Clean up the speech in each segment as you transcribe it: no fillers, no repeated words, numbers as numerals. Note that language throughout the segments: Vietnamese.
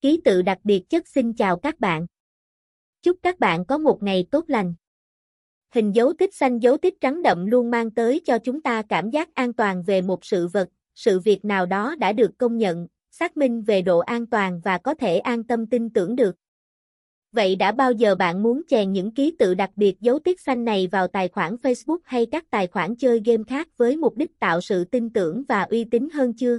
Ký tự đặc biệt chất xin chào các bạn. Chúc các bạn có một ngày tốt lành. Hình dấu tích xanh dấu tích trắng đậm luôn mang tới cho chúng ta cảm giác an toàn về một sự vật, sự việc nào đó đã được công nhận, xác minh về độ an toàn và có thể an tâm tin tưởng được. Vậy đã bao giờ bạn muốn chèn những ký tự đặc biệt dấu tích xanh này vào tài khoản Facebook hay các tài khoản chơi game khác với mục đích tạo sự tin tưởng và uy tín hơn chưa?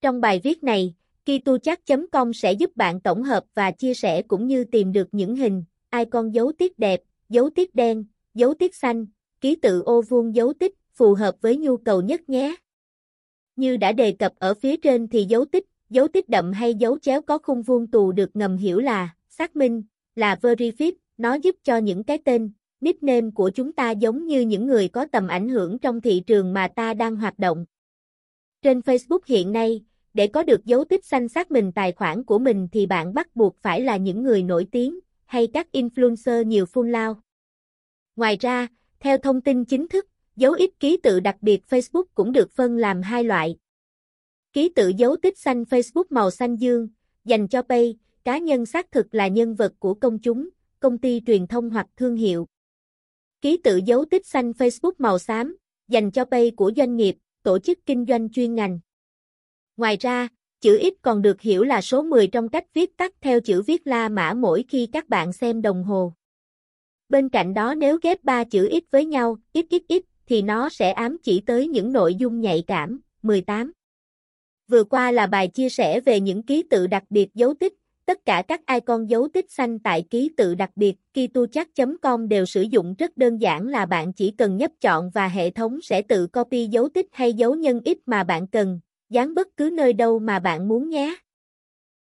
Trong bài viết này, Kituchat.com sẽ giúp bạn tổng hợp và chia sẻ cũng như tìm được những hình, icon dấu tích đẹp, dấu tích đen, dấu tích xanh, ký tự ô vuông dấu tích phù hợp với nhu cầu nhất nhé. Như đã đề cập ở phía trên thì dấu tích đậm hay dấu chéo có khung vuông tù được ngầm hiểu là xác minh, là Verified, nó giúp cho những cái tên, nickname của chúng ta giống như những người có tầm ảnh hưởng trong thị trường mà ta đang hoạt động. Trên Facebook hiện nay, để có được dấu tích xanh xác minh tài khoản của mình thì bạn bắt buộc phải là những người nổi tiếng hay các influencer nhiều follow. Ngoài ra, theo thông tin chính thức, dấu tích ký tự đặc biệt Facebook cũng được phân làm hai loại. Ký tự dấu tích xanh Facebook màu xanh dương, dành cho page, cá nhân xác thực là nhân vật của công chúng, công ty truyền thông hoặc thương hiệu. Ký tự dấu tích xanh Facebook màu xám, dành cho page của doanh nghiệp, tổ chức kinh doanh chuyên ngành. Ngoài ra, chữ X còn được hiểu là số 10 trong cách viết tắt theo chữ viết La Mã mỗi khi các bạn xem đồng hồ. Bên cạnh đó nếu ghép 3 chữ X với nhau, XXX, thì nó sẽ ám chỉ tới những nội dung nhạy cảm. 18. Vừa qua là bài chia sẻ về những ký tự đặc biệt dấu tích. Tất cả các icon dấu tích xanh tại ký tự đặc biệt Kituchat.com đều sử dụng rất đơn giản là bạn chỉ cần nhấp chọn và hệ thống sẽ tự copy dấu tích hay dấu nhân x mà bạn cần, dán bất cứ nơi đâu mà bạn muốn nhé.